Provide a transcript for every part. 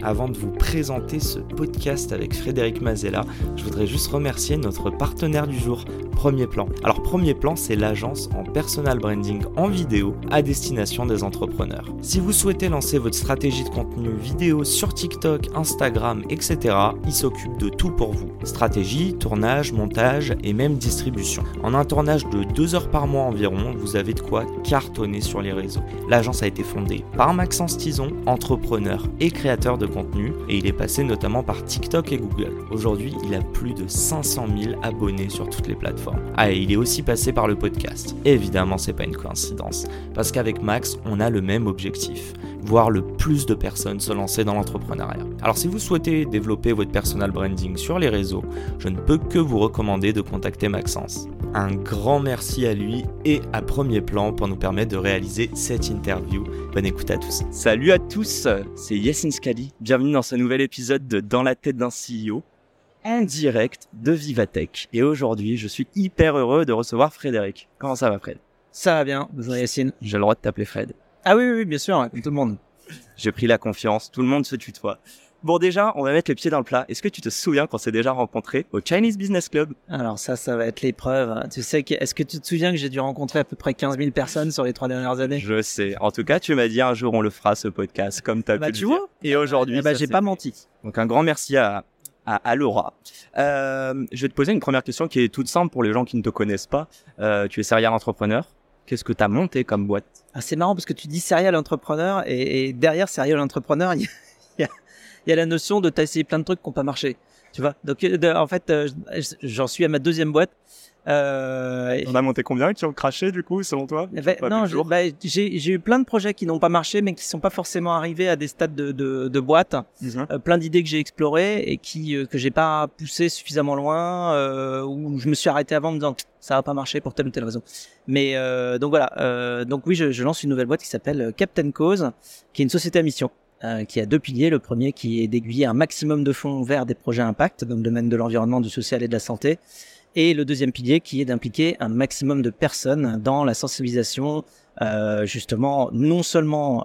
Avant de vous présenter ce podcast avec Frédéric Mazzella, je voudrais juste remercier notre partenaire du jour, Premier Plan. Alors Premier Plan, c'est l'agence en personal branding en vidéo à destination des entrepreneurs. Si vous souhaitez lancer votre stratégie de contenu vidéo sur TikTok, Instagram, etc., ils s'occupent de tout pour vous. Stratégie, tournage, montage et même distribution. En un tournage de 2 heures par mois environ, vous avez de quoi cartonner sur les réseaux. L'agence a été fondée par Maxence Tison, entrepreneur et créateur de contenu, et il est passé notamment par TikTok et Google. Aujourd'hui, il a plus de 500 000 abonnés sur toutes les plateformes. Ah, et il est aussi passé par le podcast. Et évidemment, c'est pas une coïncidence, parce qu'avec Max, on a le même objectif, voir le plus de personnes se lancer dans l'entrepreneuriat. Alors si vous souhaitez développer votre personal branding sur les réseaux, je ne peux que vous recommander de contacter Maxence. Un grand merci à lui et à Premier Plan pour nous permettre de réaliser cette interview. Bonne écoute à tous. Salut à tous, c'est Yacine Sqalli. Bienvenue dans ce nouvel épisode de Dans la tête d'un CEO, en direct de Vivatech. Et aujourd'hui, je suis hyper heureux de recevoir Frédéric. Comment ça va, Fred? Ça va bien, bonjour Yacine. J'ai le droit de t'appeler Fred? Ah oui, oui, bien sûr, comme tout le monde. J'ai pris la confiance, tout le monde se tutoie. Bon, déjà, on va mettre les pieds dans le plat. Est-ce que tu te souviens qu'on s'est déjà rencontré au Chinese Business Club? Alors ça va être l'épreuve. Tu sais, est-ce que tu te souviens que j'ai dû rencontrer à peu près 15 000 personnes sur les 3 dernières années? Je sais. En tout cas, tu m'as dit un jour on le fera ce podcast, comme t'as pu le dire. Et aujourd'hui, j'ai pas menti. Donc un grand merci à Laura. Je vais te poser une première question qui est toute simple pour les gens qui ne te connaissent pas. Tu es serial entrepreneur. Qu'est-ce que tu as monté comme boîte? Ah, c'est marrant parce que tu dis serial entrepreneur et derrière serial entrepreneur, il y a la notion de t'as essayé plein de trucs qui n'ont pas marché, tu vois. Donc, en fait, j'en suis à ma 2e boîte. On a monté combien qui ont craché, du coup, selon toi? Non, j'ai eu plein de projets qui n'ont pas marché, mais qui ne sont pas forcément arrivés à des stades de boîte. Mm-hmm. Plein d'idées que j'ai explorées et que j'ai pas poussé suffisamment loin, où je me suis arrêté avant en me disant ça va pas marcher pour telle ou telle raison. Mais donc voilà. Donc oui, je lance une nouvelle boîte qui s'appelle Captain Cause, qui est une société à mission. Qui a 2 piliers. Le premier qui est d'aiguiller un maximum de fonds vers des projets impact dans le domaine de l'environnement, du social et de la santé. Et le deuxième pilier qui est d'impliquer un maximum de personnes dans la sensibilisation, justement, non seulement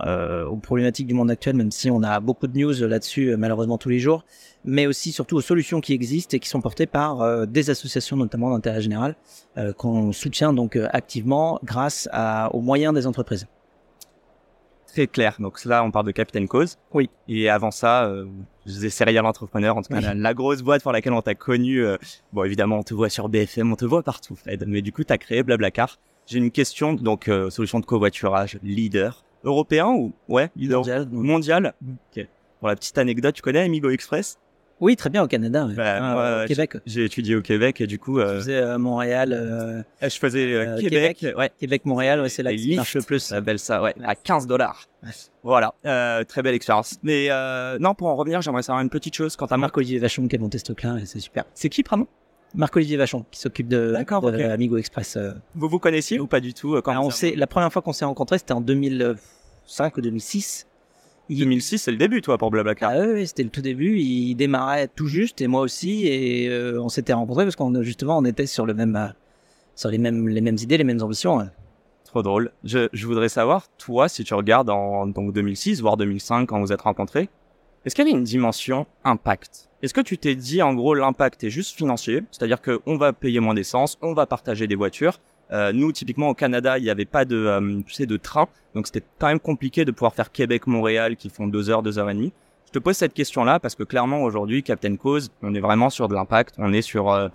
aux problématiques du monde actuel, même si on a beaucoup de news là-dessus malheureusement tous les jours, mais aussi surtout aux solutions qui existent et qui sont portées par des associations notamment d'intérêt général qu'on soutient donc activement grâce aux moyens des entreprises. Très clair. Donc là, on parle de Captain Cause. Oui. Et avant ça, je faisais serial entrepreneur, en tout cas la grosse boîte pour laquelle on t'a connu. Bon, évidemment, on te voit sur BFM, on te voit partout, Fred. Mais du coup, t'as créé BlaBlaCar. J'ai une question, donc solution de covoiturage, leader européen ou leader mondial. Okay. Pour la petite anecdote, tu connais Amigo Express? Oui, très bien, au Canada, au Québec. J'ai étudié au Québec et du coup... Je faisais Montréal. Je faisais Québec. Ouais. Québec-Montréal, c'est là que ça marche le plus. Ça appelle ça, à $15. Ouais. Voilà, très belle expérience. Mais non, pour en revenir, j'aimerais savoir une petite chose. Quand t'as Marc-Olivier Vachon qui a monté ce truc-là, c'est super. C'est qui, pardon? Marc-Olivier Vachon, qui s'occupe de Amigo Express. Vous vous connaissiez ou pas du tout? La première fois qu'on s'est rencontrés, c'était en 2005 ou 2006. 2006, c'est le début, toi, pour BlaBlaCar. Ah oui, c'était le tout début. Il démarrait tout juste, et moi aussi, et on s'était rencontrés parce qu'on justement, on était sur les mêmes idées, les mêmes ambitions. Ouais. Trop drôle. Je voudrais savoir, toi, si tu regardes en donc 2006, voire 2005, quand vous êtes rencontrés, est-ce qu'il y avait une dimension impact? Est-ce que tu t'es dit, en gros, l'impact est juste financier, c'est-à-dire que on va payer moins d'essence, on va partager des voitures. Nous, typiquement au Canada, il n'y avait pas de train, donc c'était quand même compliqué de pouvoir faire Québec-Montréal qui font 2 heures et demie. Je te pose cette question-là parce que clairement aujourd'hui, Captain Cause, on est vraiment sur de l'impact, on est sur...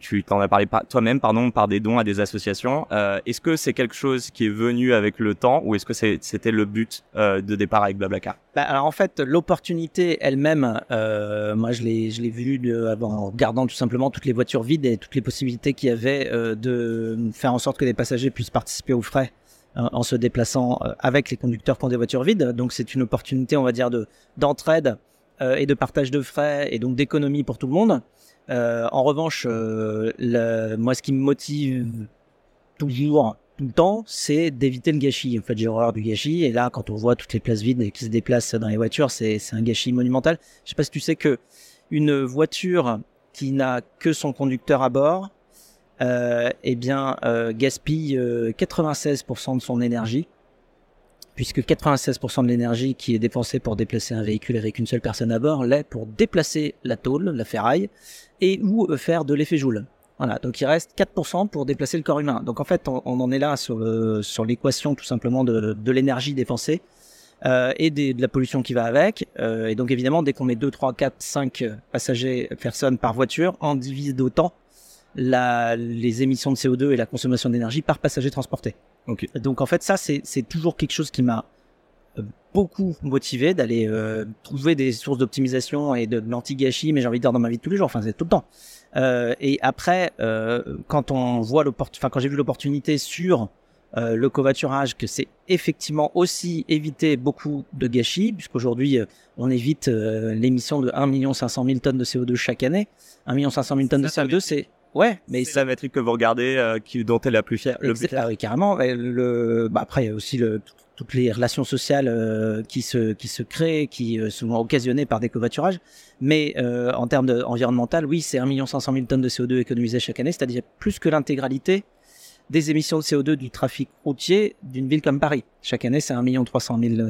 tu t'en as parlé toi-même, par des dons à des associations. Est-ce que c'est quelque chose qui est venu avec le temps ou est-ce que c'était le but de départ avec BlaBlaCar? Alors en fait, l'opportunité elle-même, moi je l'ai vue en regardant tout simplement toutes les voitures vides et toutes les possibilités qu'il y avait de faire en sorte que les passagers puissent participer aux frais en se déplaçant avec les conducteurs qui ont des voitures vides. Donc c'est une opportunité, on va dire, d'entraide et de partage de frais et donc d'économie pour tout le monde. En revanche, moi, ce qui me motive toujours, tout le temps, c'est d'éviter le gâchis. En fait, j'ai horreur du gâchis. Et là, quand on voit toutes les places vides qui se déplacent dans les voitures, c'est un gâchis monumental. Je sais pas si tu sais que une voiture qui n'a que son conducteur à bord, gaspille 96% de son énergie, puisque 96% de l'énergie qui est dépensée pour déplacer un véhicule avec une seule personne à bord l'est pour déplacer la tôle, la ferraille, et ou faire de l'effet Joule. Voilà, donc il reste 4% pour déplacer le corps humain. Donc en fait, on en est là sur l'équation tout simplement de l'énergie dépensée et de la pollution qui va avec. Et donc évidemment, dès qu'on met 2, 3, 4, 5 passagers, personnes par voiture, on divise d'autant les émissions de CO2 et la consommation d'énergie par passager transporté. Okay. Donc en fait, ça, c'est toujours quelque chose qui m'a beaucoup motivé d'aller trouver des sources d'optimisation et de l'anti-gâchis, mais j'ai envie de dire dans ma vie de tous les jours, enfin c'est tout le temps. Et après, quand j'ai vu l'opportunité sur le covoiturage, que c'est effectivement aussi éviter beaucoup de gâchis, puisqu'aujourd'hui on évite l'émission de 1,5 million tonnes de CO2 chaque année. 1,5 million tonnes de CO2, c'est ouais, mais c'est la métrique que vous regardez, dont elle est la plus fière. Ah oui, carrément. Après, il y a aussi toutes les relations sociales qui se créent, qui sont occasionnées par des covoiturages. Mais en termes environnemental, oui, c'est 1,5 million tonnes de CO2 économisées chaque année, c'est-à-dire plus que l'intégralité des émissions de CO2 du trafic routier d'une ville comme Paris. Chaque année, c'est 1,3 million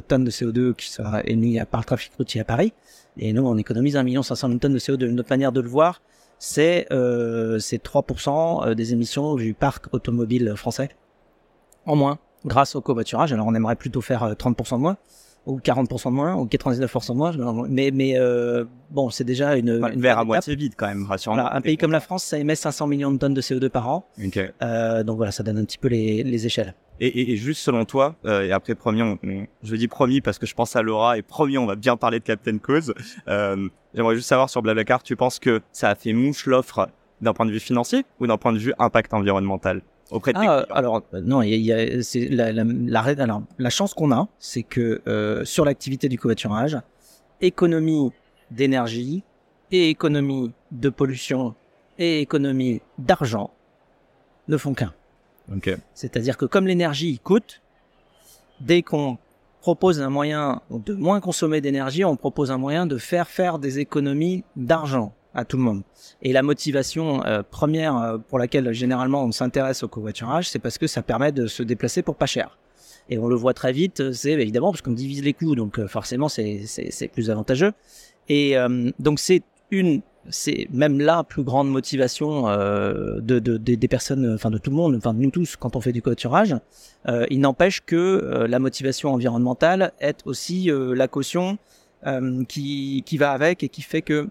tonnes de CO2 qui sera émis par le trafic routier à Paris. Et nous, on économise 1,5 million tonnes de CO2. Une autre manière de le voir, c'est 3% des émissions du parc automobile français en moins grâce au covoiturage. Alors on aimerait plutôt faire 30% de moins ou 40% de moins ou 99% de moins, mais c'est déjà une verre à moitié vide quand même, rassurant. Voilà, un pays comme la France, ça émet 500 millions de tonnes de CO2 par an. Okay. Donc voilà, ça donne un petit peu les échelles. Et juste selon toi, et après promis, je dis promis parce que je pense à Laura, et promis on va bien parler de Captain Cause. J'aimerais juste savoir sur BlaBlaCar, tu penses que ça a fait mouche l'offre d'un point de vue financier ou d'un point de vue impact environnemental auprès de tes clients ? Alors non, la chance qu'on a, c'est que sur l'activité du covoiturage, économie d'énergie et économie de pollution et économie d'argent ne font qu'un. Okay. C'est-à-dire que comme l'énergie coûte, dès qu'on propose un moyen de moins consommer d'énergie, on propose un moyen de faire des économies d'argent à tout le monde. Et la motivation première pour laquelle généralement on s'intéresse au covoiturage, c'est parce que ça permet de se déplacer pour pas cher. Et on le voit très vite, c'est évidemment parce qu'on divise les coûts, donc forcément c'est plus avantageux. Et donc c'est même la plus grande motivation des personnes, enfin de tout le monde, enfin de nous tous quand on fait du covoiturage. Il n'empêche que la motivation environnementale est aussi la caution qui va avec et qui fait que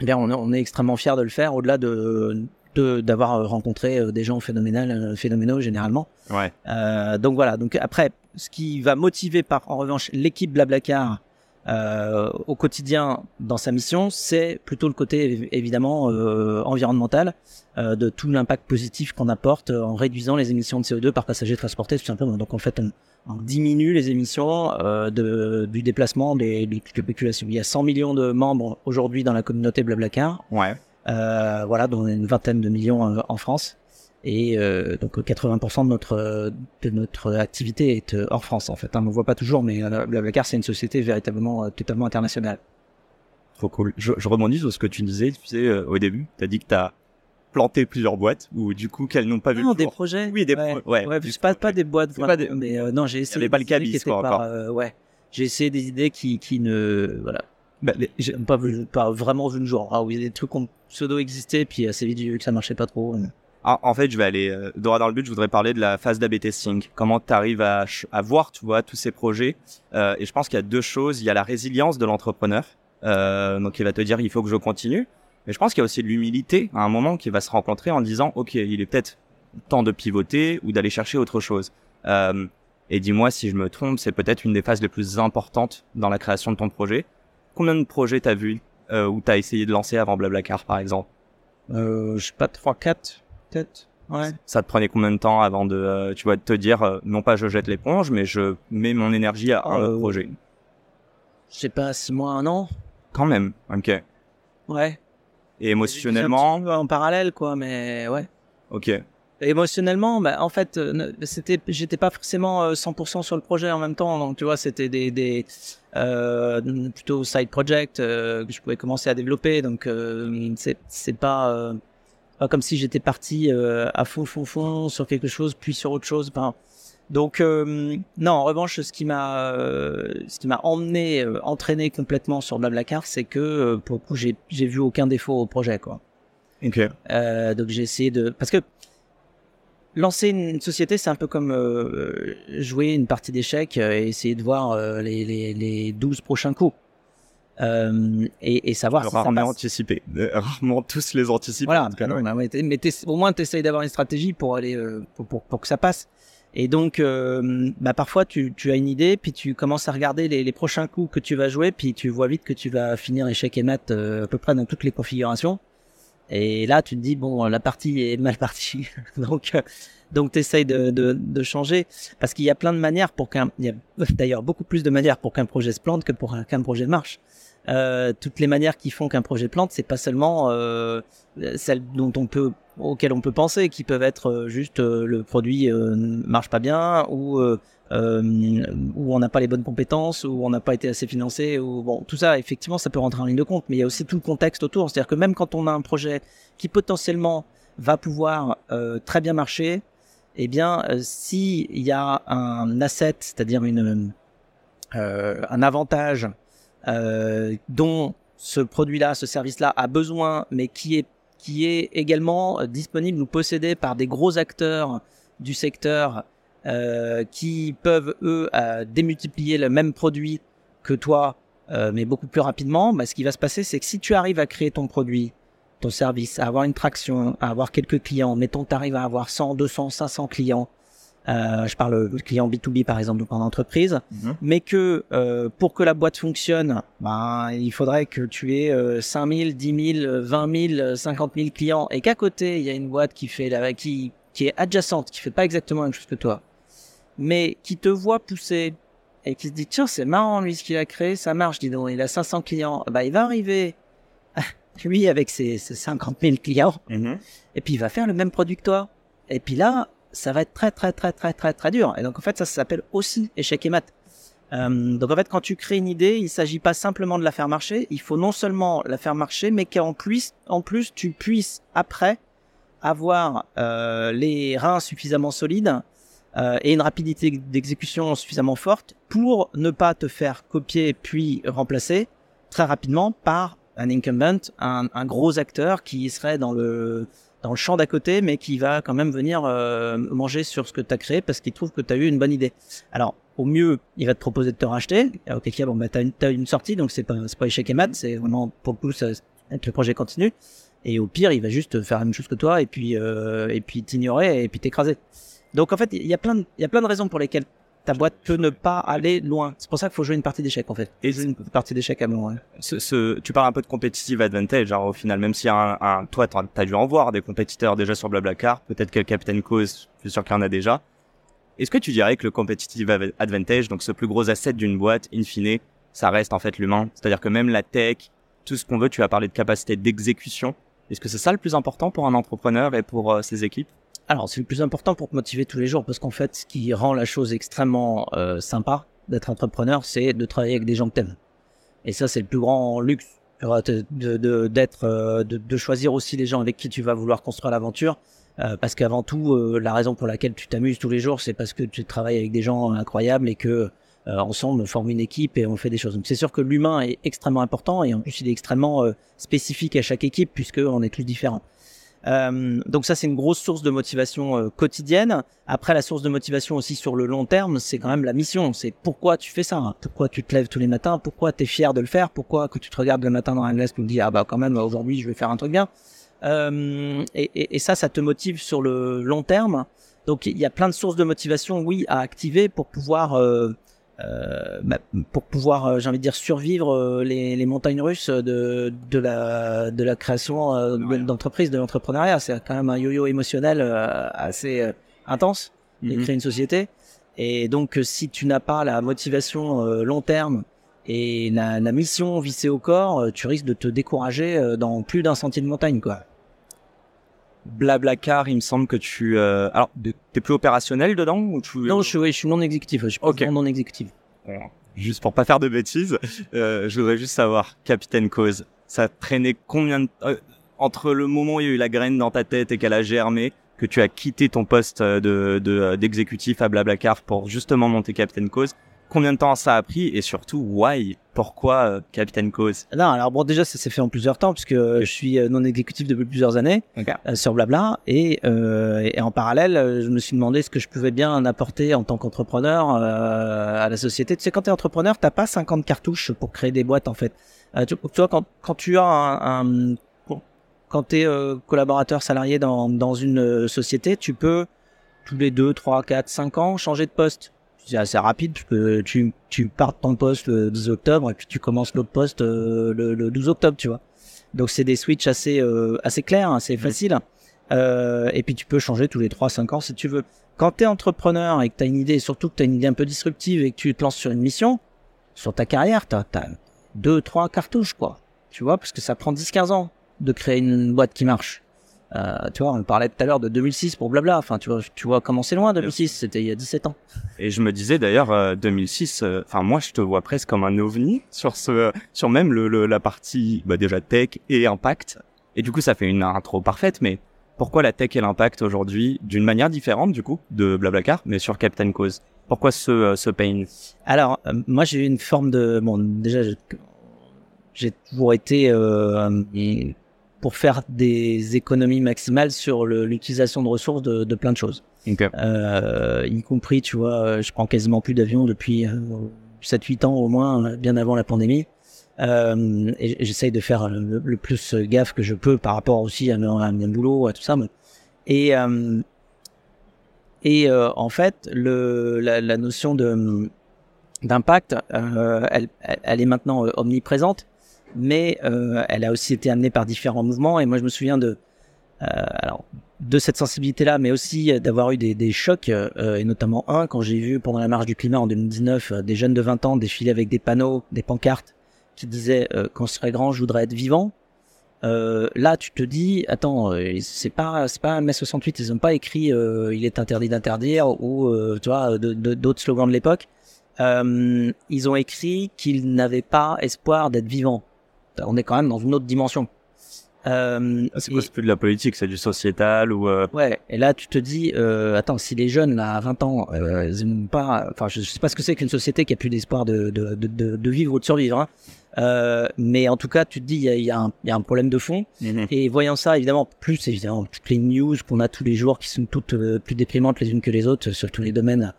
bien, on est extrêmement fiers de le faire, au-delà d'avoir rencontré des gens phénoménaux généralement. Ouais. Donc voilà, donc après, ce qui va motiver en revanche l'équipe BlaBlaCar au quotidien dans sa mission, c'est plutôt le côté évidemment environnemental, de tout l'impact positif qu'on apporte en réduisant les émissions de CO2 par passager transporté tout simplement. Donc en fait on diminue les émissions du déplacement des populations. Il y a 100 millions de membres aujourd'hui dans la communauté BlaBlaCar. Ouais. Voilà, dont une vingtaine de millions en France, et donc 80% de notre activité est hors France en fait. On ne voit pas toujours, mais BlaBlaCar c'est une société véritablement totalement internationale. Trop cool. Je rebondis sur ce que tu disais. Tu sais, au début, tu as dit que tu as planté plusieurs boîtes ou du coup qu'elles n'ont pas vu. Non, des projets. Oui, des projets. Ouais, pas des boîtes. Non, j'ai essayé. Pas le cabis quoi encore. J'ai essayé des idées qui ne voilà. J'ai pas vraiment vu le genre. Ah oui, des trucs qui ont pseudo existé puis assez vite j'ai vu que ça marchait pas trop. Mais... Ah, en fait, je vais aller droit dans le but. Je voudrais parler de la phase d'A/B testing. Comment tu arrives à voir, tu vois, tous ces projets. Et je pense qu'il y a deux choses. Il y a la résilience de l'entrepreneur, donc il va te dire il faut que je continue. Mais je pense qu'il y a aussi de l'humilité à un moment qui va se rencontrer en disant ok, il est peut-être temps de pivoter ou d'aller chercher autre chose. Et dis-moi si je me trompe, c'est peut-être une des phases les plus importantes dans la création de ton projet. Combien de projets t'as vu ou t'as essayé de lancer avant BlaBlaCar, par exemple? Je sais pas, 3, 4 peut-être. Ouais. Ça te prenait combien de temps avant de, tu vois, de te dire, non pas je jette l'éponge, mais je mets mon énergie à un autre projet? Je sais pas, 6 mois, 1 an. Quand même, ok. Ouais. Et émotionnellement? En parallèle, quoi, mais ouais. Ok. Émotionnellement, bah, en fait, j'étais pas forcément 100% sur le projet en même temps, donc tu vois, c'était des plutôt side project que je pouvais commencer à développer, donc c'est pas comme si j'étais parti à fond sur quelque chose puis sur autre chose. Ben, donc non, en revanche, ce qui m'a emmené entraîné complètement sur BlaBlaCar, c'est que pour le coup, j'ai vu aucun défaut au projet, quoi. Ok. Donc j'ai essayé de, parce que lancer une société, c'est un peu comme jouer une partie d'échecs et essayer de voir les 12 prochains coups. Et savoir si ça passe. Rarement tous les anticiper. Voilà, mais au moins tu essayes d'avoir une stratégie pour aller pour que ça passe. Et donc parfois tu as une idée, puis tu commences à regarder les prochains coups que tu vas jouer, puis tu vois vite que tu vas finir échec et mat à peu près dans toutes les configurations. Et là, tu te dis, bon, la partie est mal partie. donc t'essayes de changer. Parce qu'il y a plein de manières pour il y a d'ailleurs beaucoup plus de manières pour qu'un projet se plante que pour qu'un projet marche. Toutes les manières qui font qu'un projet plante, c'est pas seulement, celles auxquelles on peut penser, qui peuvent être juste, le produit, marche pas bien, ou on n'a pas les bonnes compétences, ou on n'a pas été assez financé, ou bon, tout ça, effectivement, ça peut rentrer en ligne de compte, mais il y a aussi tout le contexte autour. C'est-à-dire que même quand on a un projet qui potentiellement va pouvoir très bien marcher, eh bien, si il y a un asset, c'est-à-dire un avantage dont ce produit-là, ce service-là a besoin, mais qui est également disponible ou possédé par des gros acteurs du secteur, qui peuvent eux démultiplier le même produit que toi, mais beaucoup plus rapidement. Bah, ce qui va se passer, c'est que si tu arrives à créer ton produit, ton service, à avoir une traction, à avoir quelques clients, mettons tu arrives à avoir 100, 200, 500 clients, je parle de clients B2B par exemple, donc en entreprise, mais que pour que la boîte fonctionne, bah, il faudrait que tu aies 5 000, 10 000, 20 000, 50 000 clients, et qu'à côté il y a une boîte qui est adjacente, qui fait pas exactement la même chose que toi, mais qui te voit pousser et qui se dit, tiens, c'est marrant, lui, ce qu'il a créé, ça marche, dis donc, il a 500 clients, bah, il va arriver, lui, avec ses 50 000 clients, et puis il va faire le même produit que toi. Et puis là, ça va être très, très, très, très, très, très dur. Et donc, en fait, ça s'appelle aussi échec et mat. Donc, en fait, quand tu crées une idée, il s'agit pas simplement de la faire marcher, il faut non seulement la faire marcher, mais qu'en plus, tu puisses, après, avoir les reins suffisamment solides, et une rapidité d'exécution suffisamment forte pour ne pas te faire copier puis remplacer très rapidement par un incumbent, un gros acteur qui serait dans le champ d'à côté, mais qui va quand même venir manger sur ce que tu as créé parce qu'il trouve que tu as eu une bonne idée. Alors, au mieux, il va te proposer de te racheter. Auquel cas, bon, bah, tu as une sortie, donc c'est pas échec et mat, c'est vraiment, pour le coup, le projet continue. Et au pire, il va juste faire la même chose que toi et puis t'ignorer et puis t'écraser. Donc en fait, il y a plein de raisons pour lesquelles ta boîte peut ne pas aller loin. C'est pour ça qu'il faut jouer une partie d'échec, en fait. Et jouer une partie d'échec à moment. Ouais. Tu parles un peu de competitive advantage, genre, au final, même si toi, t'as dû en voir des compétiteurs déjà sur BlaBlaCar, peut-être que le Captain Cause, je suis sûr qu'il y en a déjà. Est-ce que tu dirais que le competitive advantage, donc ce plus gros asset d'une boîte, in fine, ça reste en fait l'humain? C'est-à-dire que même la tech, tout ce qu'on veut, tu as parlé de capacité d'exécution. Est-ce que c'est ça le plus important pour un entrepreneur et pour ses équipes? Alors, c'est le plus important pour te motiver tous les jours, parce qu'en fait, ce qui rend la chose extrêmement sympa d'être entrepreneur, c'est de travailler avec des gens que t'aimes. Et ça, c'est le plus grand luxe, de choisir aussi les gens avec qui tu vas vouloir construire l'aventure, parce qu'avant tout, la raison pour laquelle tu t'amuses tous les jours, c'est parce que tu travailles avec des gens incroyables et que ensemble, on forme une équipe et on fait des choses. Donc, c'est sûr que l'humain est extrêmement important, et en plus, il est extrêmement spécifique à chaque équipe, puisqu'on est tous différents. Donc ça, c'est une grosse source de motivation quotidienne. Après, la source de motivation aussi sur le long terme, c'est quand même la mission. C'est pourquoi tu fais ça, hein. Pourquoi tu te lèves tous les matins, pourquoi tu es fier de le faire, pourquoi quand tu te regardes le matin dans la glace, tu te dis, ah bah quand même, bah, aujourd'hui, je vais faire un truc bien. Et ça te motive sur le long terme. Donc il y a plein de sources de motivation, oui, à activer pour pouvoir pour pouvoir, j'ai envie de dire, survivre les montagnes russes de la création d'entreprise, de l'entrepreneuriat. C'est quand même un yo-yo émotionnel assez intense de créer une société. Et donc, si tu n'as pas la motivation long terme et la mission vissée au corps, tu risques de te décourager dans plus d'un sentier de montagne, quoi. BlaBlaCar, il me semble que tu... alors, t'es plus opérationnel dedans ou tu... Non, je suis non exécutif. Je suis non exécutif. Juste pour pas faire de bêtises, je voudrais juste savoir, Captain Cause, ça traînait combien de... entre le moment où il y a eu la graine dans ta tête et qu'elle a germé, que tu as quitté ton poste d'exécutif à BlaBlaCar pour justement monter Captain Cause, combien de temps ça a pris et surtout, why? Pourquoi Captain Cause? Non, alors bon, déjà, ça s'est fait en plusieurs temps puisque je suis non exécutif depuis plusieurs années sur Blabla et en parallèle, je me suis demandé ce que je pouvais bien apporter en tant qu'entrepreneur à la société. Tu sais, quand t'es entrepreneur, t'as pas 50 cartouches pour créer des boîtes en fait. Tu vois, quand tu as quand t'es collaborateur salarié dans une société, tu peux tous les 2, 3, 4, 5 ans changer de poste. C'est assez rapide, parce que tu pars de ton poste le 12 octobre et puis tu commences l'autre poste le 12 octobre, tu vois. Donc, c'est des switches assez clairs, assez faciles. Et puis, tu peux changer tous les 3-5 ans si tu veux. Quand tu es entrepreneur et que tu as une idée, surtout que tu as une idée un peu disruptive et que tu te lances sur une mission, sur ta carrière, tu as 2-3 cartouches, quoi. Tu vois, parce que ça prend 10-15 ans de créer une boîte qui marche. Tu vois, on parlait tout à l'heure de 2006 pour Blabla. Enfin, tu vois comment c'est loin 2006, c'était il y a 17 ans. Et je me disais d'ailleurs 2006. Enfin, moi, je te vois presque comme un ovni sur même la partie déjà tech et impact. Et du coup, ça fait une intro parfaite. Mais pourquoi la tech et l'impact aujourd'hui, d'une manière différente du coup de BlaBlaCar, mais sur Captain Cause? Pourquoi ce pain? Alors, moi, j'ai eu une forme de déjà, j'ai toujours été pour faire des économies maximales sur l'utilisation de ressources de plein de choses. Okay. Y compris, tu vois, je prends quasiment plus d'avion depuis 7-8 ans au moins, bien avant la pandémie. Et j'essaye de faire le plus gaffe que je peux par rapport aussi à mon boulot, à tout ça. Et en fait, la notion d'impact, elle est maintenant omniprésente. Mais elle a aussi été amenée par différents mouvements. Et moi, je me souviens de cette sensibilité-là, mais aussi d'avoir eu des chocs, et notamment quand j'ai vu pendant la marche du climat en 2019, des jeunes de 20 ans défiler avec des panneaux, des pancartes, qui disaient « quand je serai grand, je voudrais être vivant ». Là, tu te dis « attends, c'est pas mai 68, ils n'ont pas écrit « il est interdit d'interdire » ou tu vois, d'autres slogans de l'époque. Ils ont écrit qu'ils n'avaient pas espoir d'être vivants. On est quand même dans une autre dimension. C'est plus de la politique, c'est du sociétal ou. Ouais. Et là, tu te dis, attends, si les jeunes là à 20 ans, ils n'ont pas. Enfin, je sais pas ce que c'est qu'une société qui a plus d'espoir de vivre ou de survivre. Hein. Mais en tout cas, tu te dis, il y a un problème de fond. Et voyant ça, évidemment, plus évidemment toutes les news qu'on a tous les jours qui sont toutes plus déprimantes les unes que les autres sur tous les domaines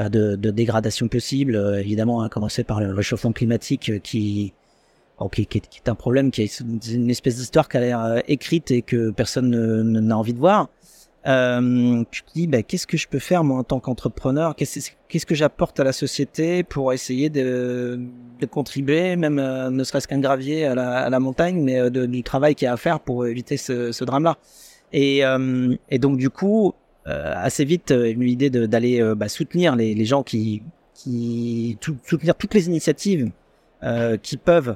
de dégradation possible. Évidemment, à commencer par le réchauffement climatique qui est un problème, qui est une espèce d'histoire qui a l'air écrite et que personne n'a envie de voir. Tu te dis, qu'est-ce que je peux faire moi en tant qu'entrepreneur? Qu'est-ce que j'apporte à la société pour essayer de contribuer, même ne serait-ce qu'un gravier à la montagne, mais du travail qu'il y a à faire pour éviter ce drame-là. Et donc du coup, assez vite, l'idée d'aller soutenir les gens qui soutenir toutes les initiatives qui peuvent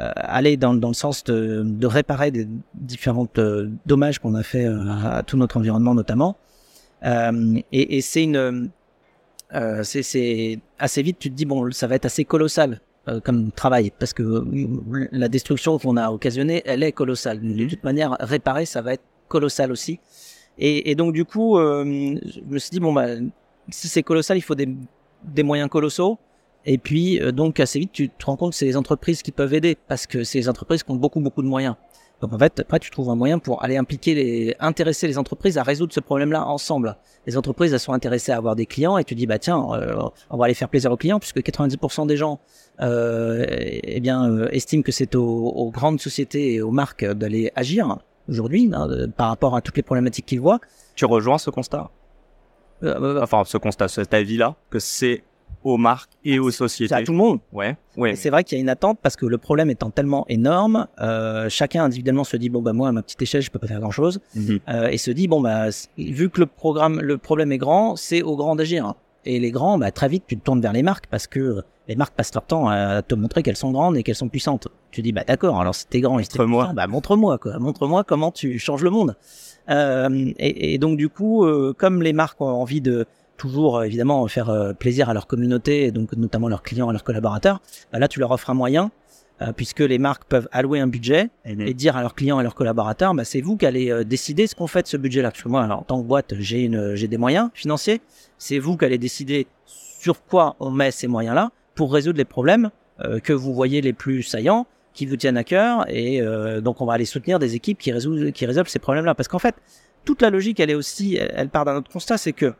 aller dans le sens de réparer des différents dommages qu'on a fait à tout notre environnement notamment. Et c'est assez vite tu te dis ça va être assez colossal comme travail parce que la destruction qu'on a occasionnée elle est colossale. De toute manière réparer ça va être colossal aussi. Et donc du coup je me suis dit si c'est colossal il faut des moyens colossaux. Et puis, donc, assez vite, tu te rends compte que c'est les entreprises qui peuvent aider parce que c'est les entreprises qui ont beaucoup, beaucoup de moyens. Donc, en fait, après, tu trouves un moyen pour aller intéresser les entreprises à résoudre ce problème-là ensemble. Les entreprises, elles sont intéressées à avoir des clients et tu dis, tiens, on va aller faire plaisir aux clients puisque 90% des gens, estiment que c'est aux grandes sociétés et aux marques d'aller agir aujourd'hui par rapport à toutes les problématiques qu'ils voient. Tu rejoins ce constat? Enfin, ce constat, cet avis-là, que c'est aux marques et aux sociétés. À tout le monde. Ouais. C'est vrai qu'il y a une attente parce que le problème étant tellement énorme, chacun individuellement se dit bon bah moi à ma petite échelle je peux pas faire grand chose et se dit bon bah vu que le problème est grand, c'est aux grands d'agir. Et les grands, bah très vite tu te tournes vers les marques parce que les marques passent leur temps à te montrer qu'elles sont grandes et qu'elles sont puissantes. Tu dis bah d'accord, alors si t'es grand et si t'es puissant, bah montre-moi comment tu changes le monde. Et donc du coup, comme les marques ont envie de toujours évidemment faire plaisir à leur communauté, et donc notamment leurs clients, leurs collaborateurs, bah là tu leur offres un moyen, puisque les marques peuvent allouer un budget et dire à leurs clients et leurs collaborateurs, bah c'est vous qui allez décider ce qu'on fait de ce budget-là. Parce que moi, alors, en tant que boîte, j'ai des moyens financiers, c'est vous qui allez décider sur quoi on met ces moyens-là pour résoudre les problèmes que vous voyez les plus saillants, qui vous tiennent à cœur, et donc on va aller soutenir des équipes qui résolvent ces problèmes-là. Parce qu'en fait, toute la logique, elle part d'un autre constat, c'est que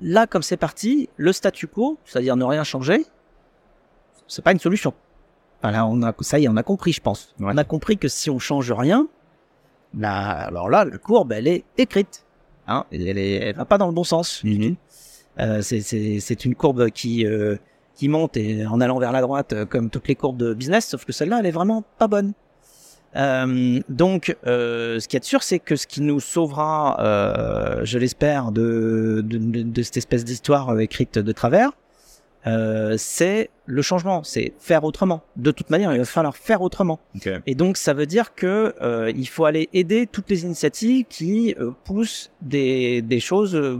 là, comme c'est parti, le statu quo, c'est-à-dire ne rien changer, c'est pas une solution. Enfin, là, on a compris, je pense. Ouais. On a compris que si on change rien, la courbe, elle est écrite. Hein, elle va pas dans le bon sens. Mm-hmm. C'est une courbe qui monte et en allant vers la droite comme toutes les courbes de business, sauf que celle-là, elle est vraiment pas bonne. Donc, ce qu'il y a de sûr, c'est que ce qui nous sauvera, je l'espère, de cette espèce d'histoire écrite de travers, c'est le changement, c'est faire autrement. De toute manière, il va falloir faire autrement. Okay. Et donc, ça veut dire que il faut aller aider toutes les initiatives qui poussent des choses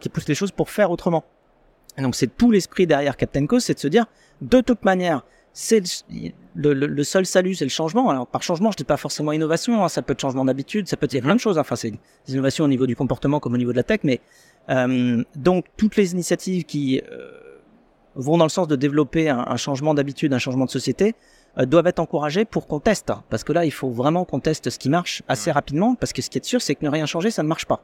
qui poussent les choses pour faire autrement. Et donc, c'est tout l'esprit derrière Captain Cause, c'est de se dire, de toute manière, c'est le seul salut, c'est le changement. Alors, par changement, je dis pas forcément innovation, hein, ça peut être changement d'habitude, ça peut être plein de choses, hein. Enfin, c'est des innovations au niveau du comportement comme au niveau de la tech, mais donc, toutes les initiatives qui vont dans le sens de développer un changement d'habitude, un changement de société, doivent être encouragées pour qu'on teste, hein, parce que là, il faut vraiment qu'on teste ce qui marche assez rapidement, parce que ce qui est sûr, c'est que ne rien changer, ça ne marche pas.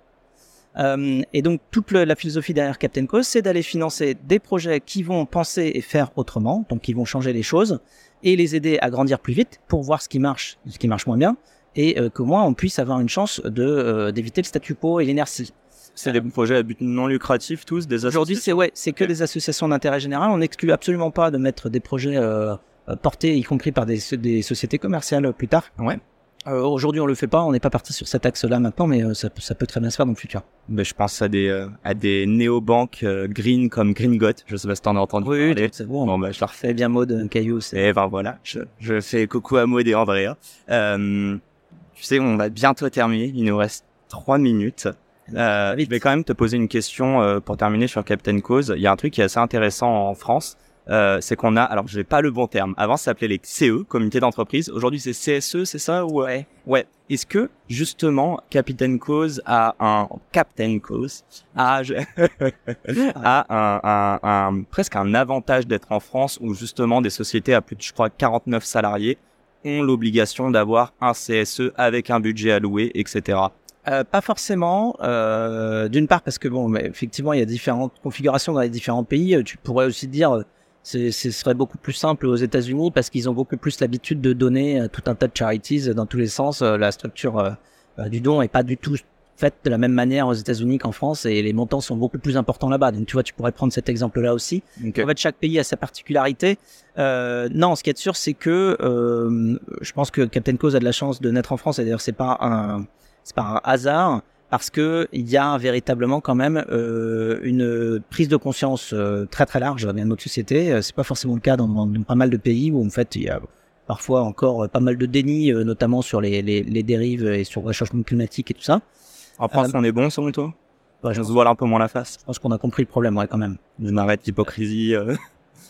Et donc toute la philosophie derrière Captain Cause, c'est d'aller financer des projets qui vont penser et faire autrement, donc qui vont changer les choses et les aider à grandir plus vite pour voir ce qui marche moins bien et qu'au moins on puisse avoir une chance d'éviter le statu quo et l'inertie. C'est des projets à but non lucratif tous, des associations. Aujourd'hui c'est que des associations d'intérêt général, on n'exclut absolument pas de mettre des projets portés y compris par des sociétés commerciales plus tard. Ouais. Aujourd'hui, on le fait pas, on n'est pas parti sur cet axe-là maintenant, mais ça peut très bien se faire dans le futur. Mais je pense à des néobanques green comme Gringotts. Je sais pas si t'en as entendu parler. Oui, c'est bon. Bon bah, je leur fais bien Maud Caillou. Et ben voilà, je fais coucou à Maud et Andrea. Tu sais, on va bientôt terminer. Il nous reste 3 minutes. Je vais quand même te poser une question pour terminer sur Captain Cause. Il y a un truc qui est assez intéressant en France. C'est qu'on a, alors j'ai pas le bon terme. Avant, ça s'appelait les CE, communautés d'entreprise. Aujourd'hui, c'est CSE, c'est ça? Ouais. Est-ce que, justement, Captain Cause a presque un avantage d'être en France où, justement, des sociétés à plus de, je crois, 49 salariés ont l'obligation d'avoir un CSE avec un budget alloué, etc.? Pas forcément, d'une part parce que bon, mais effectivement, il y a différentes configurations dans les différents pays. Tu pourrais aussi dire, ce serait beaucoup plus simple aux États-Unis parce qu'ils ont beaucoup plus l'habitude de donner tout un tas de charities dans tous les sens. La structure du don est pas du tout faite de la même manière aux États-Unis qu'en France et les montants sont beaucoup plus importants là-bas. Donc tu vois, tu pourrais prendre cet exemple-là aussi. Okay. En fait, chaque pays a sa particularité. Non, ce qui est sûr, c'est que je pense que Captain Cause a de la chance de naître en France. Et d'ailleurs, c'est pas un hasard parce que il y a véritablement quand même une prise de conscience très très large dans notre société. C'est pas forcément le cas dans pas mal de pays où en fait il y a parfois encore pas mal de déni, notamment sur les dérives et sur le réchauffement climatique et tout ça. En France, on est bon selon toi? Bah, on se voit un peu moins la face. Je pense qu'on a compris le problème, ouais, quand même. Je m'arrête l'hypocrisie.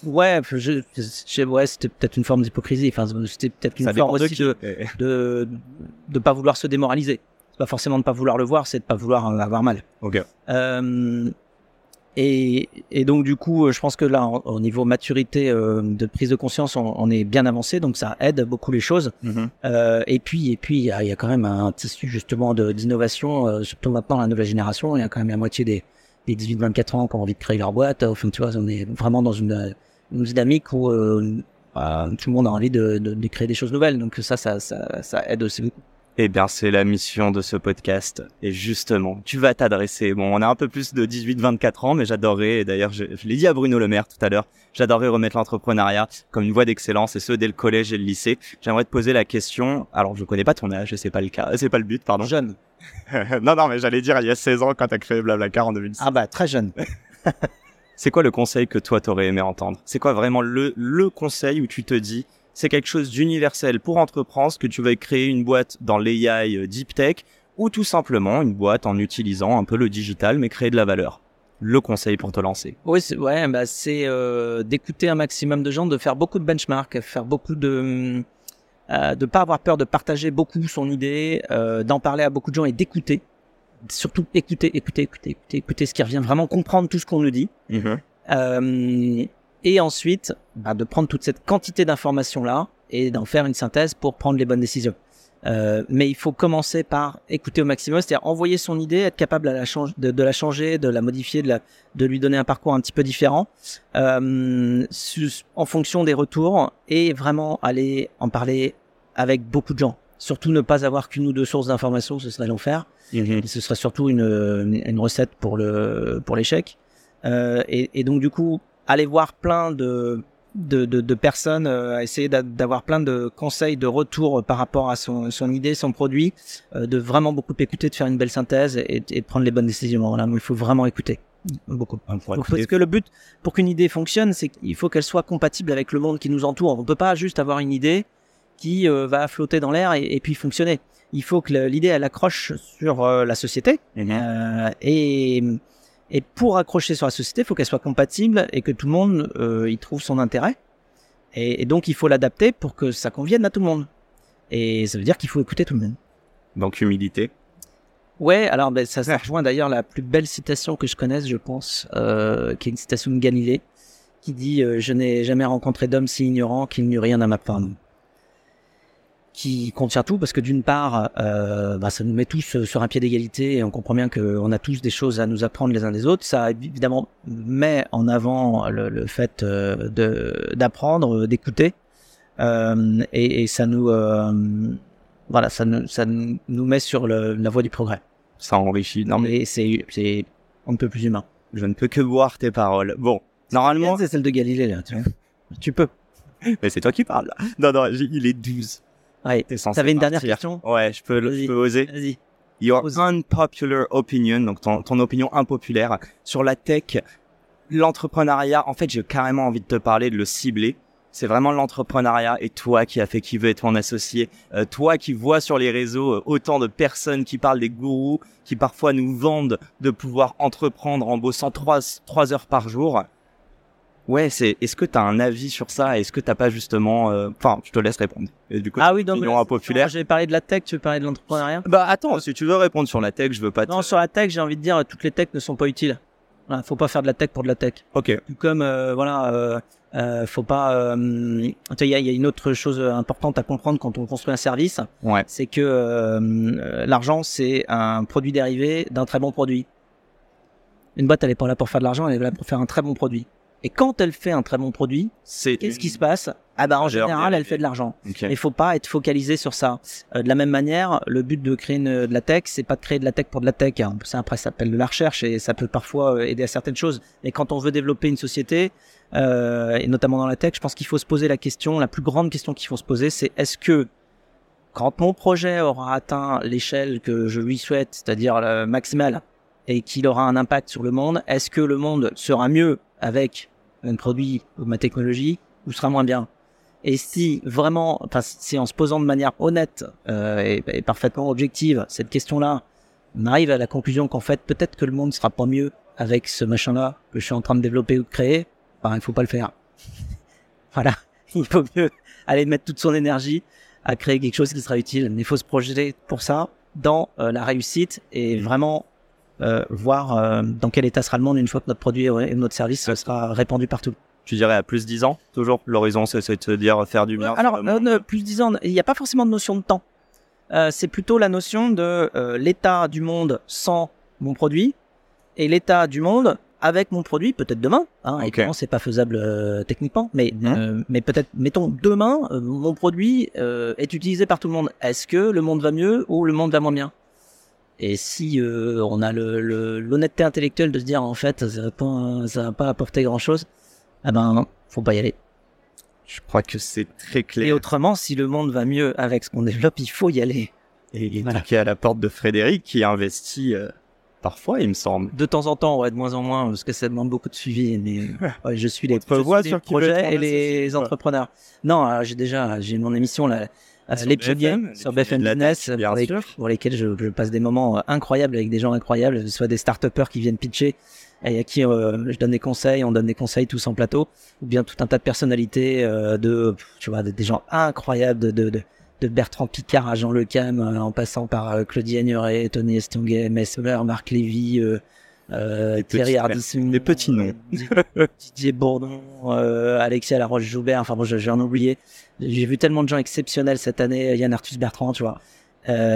Ouais, c'était peut-être une forme d'hypocrisie. Enfin, c'était peut-être une forme aussi de pas vouloir se démoraliser. Pas forcément de pas vouloir le voir, c'est de pas vouloir avoir mal. Okay. Et donc du coup, je pense que là, au niveau maturité de prise de conscience, on est bien avancé, donc ça aide beaucoup les choses. Mm-hmm. Et puis, il y a quand même un tissu justement d'innovation, surtout maintenant la nouvelle génération. Il y a quand même la moitié des 18-24 ans qui ont envie de créer leur boîte. Enfin, tu vois, on est vraiment dans une dynamique où tout le monde a envie de créer des choses nouvelles, donc ça aide aussi beaucoup. Eh bien, c'est la mission de ce podcast. Et justement, tu vas t'adresser. Bon, on a un peu plus de 18-24 ans, mais j'adorerais, et d'ailleurs, je l'ai dit à Bruno Le Maire tout à l'heure, j'adorerais remettre l'entrepreneuriat comme une voie d'excellence, et ce, dès le collège et le lycée. J'aimerais te poser la question. Alors, je connais pas ton âge, et c'est pas le but, pardon. Jeune. Non, mais j'allais dire, il y a 16 ans, quand t'as créé BlaBlaCar en 2006. Ah bah, très jeune. C'est quoi le conseil que toi, t'aurais aimé entendre? C'est quoi vraiment le conseil où tu te dis, c'est quelque chose d'universel pour entreprendre, que tu veux créer une boîte dans l'AI Deep Tech ou tout simplement une boîte en utilisant un peu le digital mais créer de la valeur. Le conseil pour te lancer. Oui, c'est d'écouter un maximum de gens, de faire beaucoup de benchmarks, faire beaucoup de pas avoir peur de partager beaucoup son idée, d'en parler à beaucoup de gens et d'écouter. Surtout écouter ce qui revient, vraiment comprendre tout ce qu'on nous dit. Et ensuite, de prendre toute cette quantité d'informations-là et d'en faire une synthèse pour prendre les bonnes décisions. Mais il faut commencer par écouter au maximum, c'est-à-dire envoyer son idée, être capable de la changer, de la modifier, de lui donner un parcours un petit peu différent en fonction des retours, et vraiment aller en parler avec beaucoup de gens. Surtout ne pas avoir qu'une ou deux sources d'informations, ce serait l'enfer. Et ce serait surtout une recette pour l'échec. Et donc du coup, aller voir plein de personnes, essayer d'avoir plein de conseils, de retours par rapport à son idée, son produit, de vraiment beaucoup écouter, de faire une belle synthèse et de prendre les bonnes décisions. Voilà, il faut vraiment écouter beaucoup. Parce que le but, pour qu'une idée fonctionne, c'est qu'il faut qu'elle soit compatible avec le monde qui nous entoure. On peut pas juste avoir une idée qui va flotter dans l'air et puis fonctionner. Il faut que l'idée, elle accroche sur la société. Et pour accrocher sur la société, il faut qu'elle soit compatible et que tout le monde y trouve son intérêt. Et donc, il faut l'adapter pour que ça convienne à tout le monde. Et ça veut dire qu'il faut écouter tout le monde. Donc, humilité. Ouais, alors ça rejoint d'ailleurs la plus belle citation que je connaisse, je pense, qui est une citation de Galilée, qui dit « Je n'ai jamais rencontré d'homme si ignorant qu'il n'eût rien à ma part ». Qui contient tout, parce que d'une part, ça nous met tous sur un pied d'égalité et on comprend bien qu'on a tous des choses à nous apprendre les uns des autres. Ça, évidemment, met en avant le fait d'apprendre, d'écouter, et ça nous met sur la voie du progrès. Ça enrichit. Non, mais c'est on ne peut plus humain. Je ne peux que boire tes paroles. Bon, normalement, c'est celle de Galilée là. Tu peux. Mais c'est toi qui parles. Non, il est 12. Ouais, t'avais une dernière question? Ouais, je peux oser. Vas-y. Your unpopular opinion, donc ton opinion impopulaire sur la tech, l'entrepreneuriat. En fait, j'ai carrément envie de te parler, de le cibler. C'est vraiment l'entrepreneuriat et toi qui a fait qui veut être mon associé. Toi qui vois sur les réseaux autant de personnes qui parlent des gourous, qui parfois nous vendent de pouvoir entreprendre en bossant 3 heures par jour. Ouais, est-ce que t'as un avis sur ça? Est-ce que t'as pas justement, je te laisse répondre. Et du coup, ah oui, non, mais populaire. J'ai parlé de la tech, tu veux parler de l'entrepreneuriat? Attends, si tu veux répondre sur la tech, je veux pas. Non, sur la tech, j'ai envie de dire, toutes les techs ne sont pas utiles. Voilà, faut pas faire de la tech pour de la tech. Ok. Tout comme, faut pas. Il y a une autre chose importante à comprendre quand on construit un service. Ouais. C'est que l'argent, c'est un produit dérivé d'un très bon produit. Une boîte, elle est pas là pour faire de l'argent, elle est là pour faire un très bon produit. Et quand elle fait un très bon produit, qu'est-ce qui se passe? En général, elle fait de l'argent. Okay. Il faut pas être focalisé sur ça. De la même manière, le but de créer de la tech, c'est pas de créer de la tech pour de la tech. Ça, après, ça s'appelle de la recherche et ça peut parfois aider à certaines choses. Mais quand on veut développer une société, et notamment dans la tech, je pense qu'il faut se poser la question, la plus grande question qu'il faut se poser, c'est est-ce que quand mon projet aura atteint l'échelle que je lui souhaite, c'est-à-dire maximale, et qu'il aura un impact sur le monde, est-ce que le monde sera mieux avec un produit ou ma technologie, ou sera moins bien? Et si vraiment, si en se posant de manière honnête et parfaitement objective cette question-là, on arrive à la conclusion qu'en fait, peut-être que le monde sera pas mieux avec ce machin-là que je suis en train de développer ou de créer, il faut pas le faire. Voilà, il faut mieux aller mettre toute son énergie à créer quelque chose qui sera utile. Mais il faut se projeter pour ça dans la réussite et vraiment voir dans quel état sera le monde une fois que notre produit et notre service sera répandu partout. Tu dirais à plus 10 ans, toujours l'horizon, c'est de dire faire du bien. Alors, plus 10 ans, il n'y a pas forcément de notion de temps. C'est plutôt la notion de l'état du monde sans mon produit et l'état du monde avec mon produit, peut-être demain, hein, okay. Évidemment, c'est pas faisable techniquement, mais peut-être, mettons, demain, mon produit est utilisé par tout le monde. Est-ce que le monde va mieux ou le monde va moins bien? Et si on a l'honnêteté intellectuelle de se dire, en fait, ça va pas apporter grand-chose, eh ben non, faut pas y aller. Je crois que c'est très clair. Et autrement, si le monde va mieux avec ce qu'on développe, il faut y aller. Et voilà. Toquer à la porte de Frédéric, qui investit... Parfois, il me semble. De temps en temps, ouais, de moins en moins, parce que ça demande beaucoup de suivi. Mais ouais, je suis les projets et les entrepreneurs. Non, alors, j'ai mon émission là, les BFM, sur BFM Business, pour lesquels je passe des moments incroyables avec des gens incroyables, soit des start-upers qui viennent pitcher et à qui je donne des conseils, on donne des conseils tous en plateau, ou bien tout un tas de personnalités, tu vois, des gens incroyables de Bertrand Piccard à Jean Le Cam, en passant par Claudie Haigneré, Tony Estanguet, Marc Lévy, Thierry Ardisson, des petits noms, Didier Bourdon, Alexia La Roche Joubert, enfin bon, j'ai en oublié. J'ai vu tellement de gens exceptionnels cette année, Yann Arthus-Bertrand, tu vois,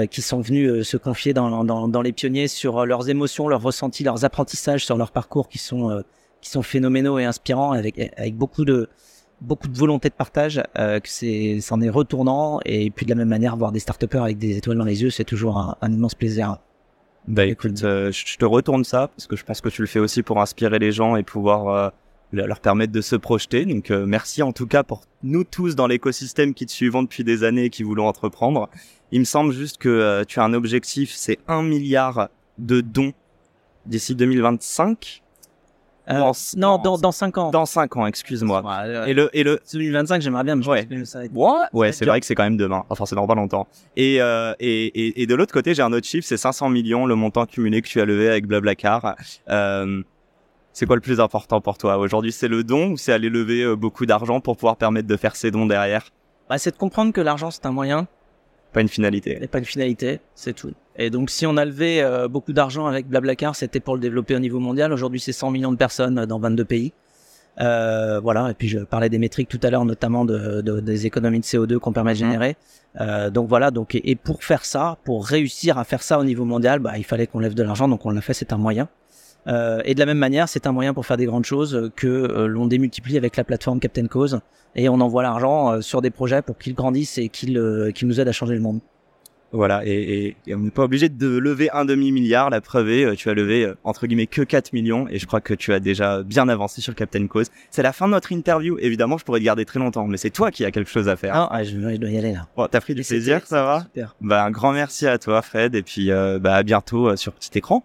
qui sont venus se confier dans les pionniers sur leurs émotions, leurs ressentis, leurs apprentissages sur leur parcours qui sont phénoménaux et inspirants, avec beaucoup de volonté de partage, que c'en est retournant. Et puis de la même manière, voir des start-upers avec des étoiles dans les yeux, c'est toujours un immense plaisir. Bah écoute, je te retourne ça, parce que je pense que tu le fais aussi pour inspirer les gens et pouvoir leur permettre de se projeter. Donc merci en tout cas pour nous tous dans l'écosystème qui te suivons depuis des années et qui voulons entreprendre. Il me semble juste que tu as un objectif, c'est 1 milliard de dons d'ici 2025. Dans 5 ans. Dans 5 ans, excuse-moi. Et le 2025, j'aimerais bien, mais ouais, c'est vrai que c'est quand même demain. Enfin, c'est dans pas longtemps. Et de l'autre côté, j'ai un autre chiffre, c'est 500 millions, le montant cumulé que tu as levé avec BlaBlaCar. C'est quoi le plus important pour toi aujourd'hui? C'est le don ou c'est aller lever beaucoup d'argent pour pouvoir permettre de faire ces dons derrière? Bah, c'est de comprendre que l'argent, c'est un moyen. Pas une finalité. Et pas une finalité, c'est tout. Et donc, si on a levé beaucoup d'argent avec BlaBlaCar, c'était pour le développer au niveau mondial. Aujourd'hui, c'est 100 millions de personnes dans 22 pays. Voilà. Et puis, je parlais des métriques tout à l'heure, notamment des économies de CO2 qu'on permet de générer. Donc, voilà. Donc, et pour faire ça, pour réussir à faire ça au niveau mondial, bah, il fallait qu'on lève de l'argent. Donc, on l'a fait. C'est un moyen. Et de la même manière, c'est un moyen pour faire des grandes choses que l'on démultiplie avec la plateforme Captain Cause. Et on envoie l'argent sur des projets pour qu'ils grandissent et qu'ils nous aident à changer le monde. Voilà, et on n'est pas obligé de lever un demi-milliard, la preuve est, tu as levé, entre guillemets, que 4 millions, et je crois que tu as déjà bien avancé sur Captain Cause. C'est la fin de notre interview, évidemment, je pourrais te garder très longtemps, mais c'est toi qui as quelque chose à faire. Ah, je dois y aller, là. Bon, t'as pris du plaisir, ça va? Super. Bah, un grand merci à toi, Fred, et puis, à bientôt sur Petit Écran.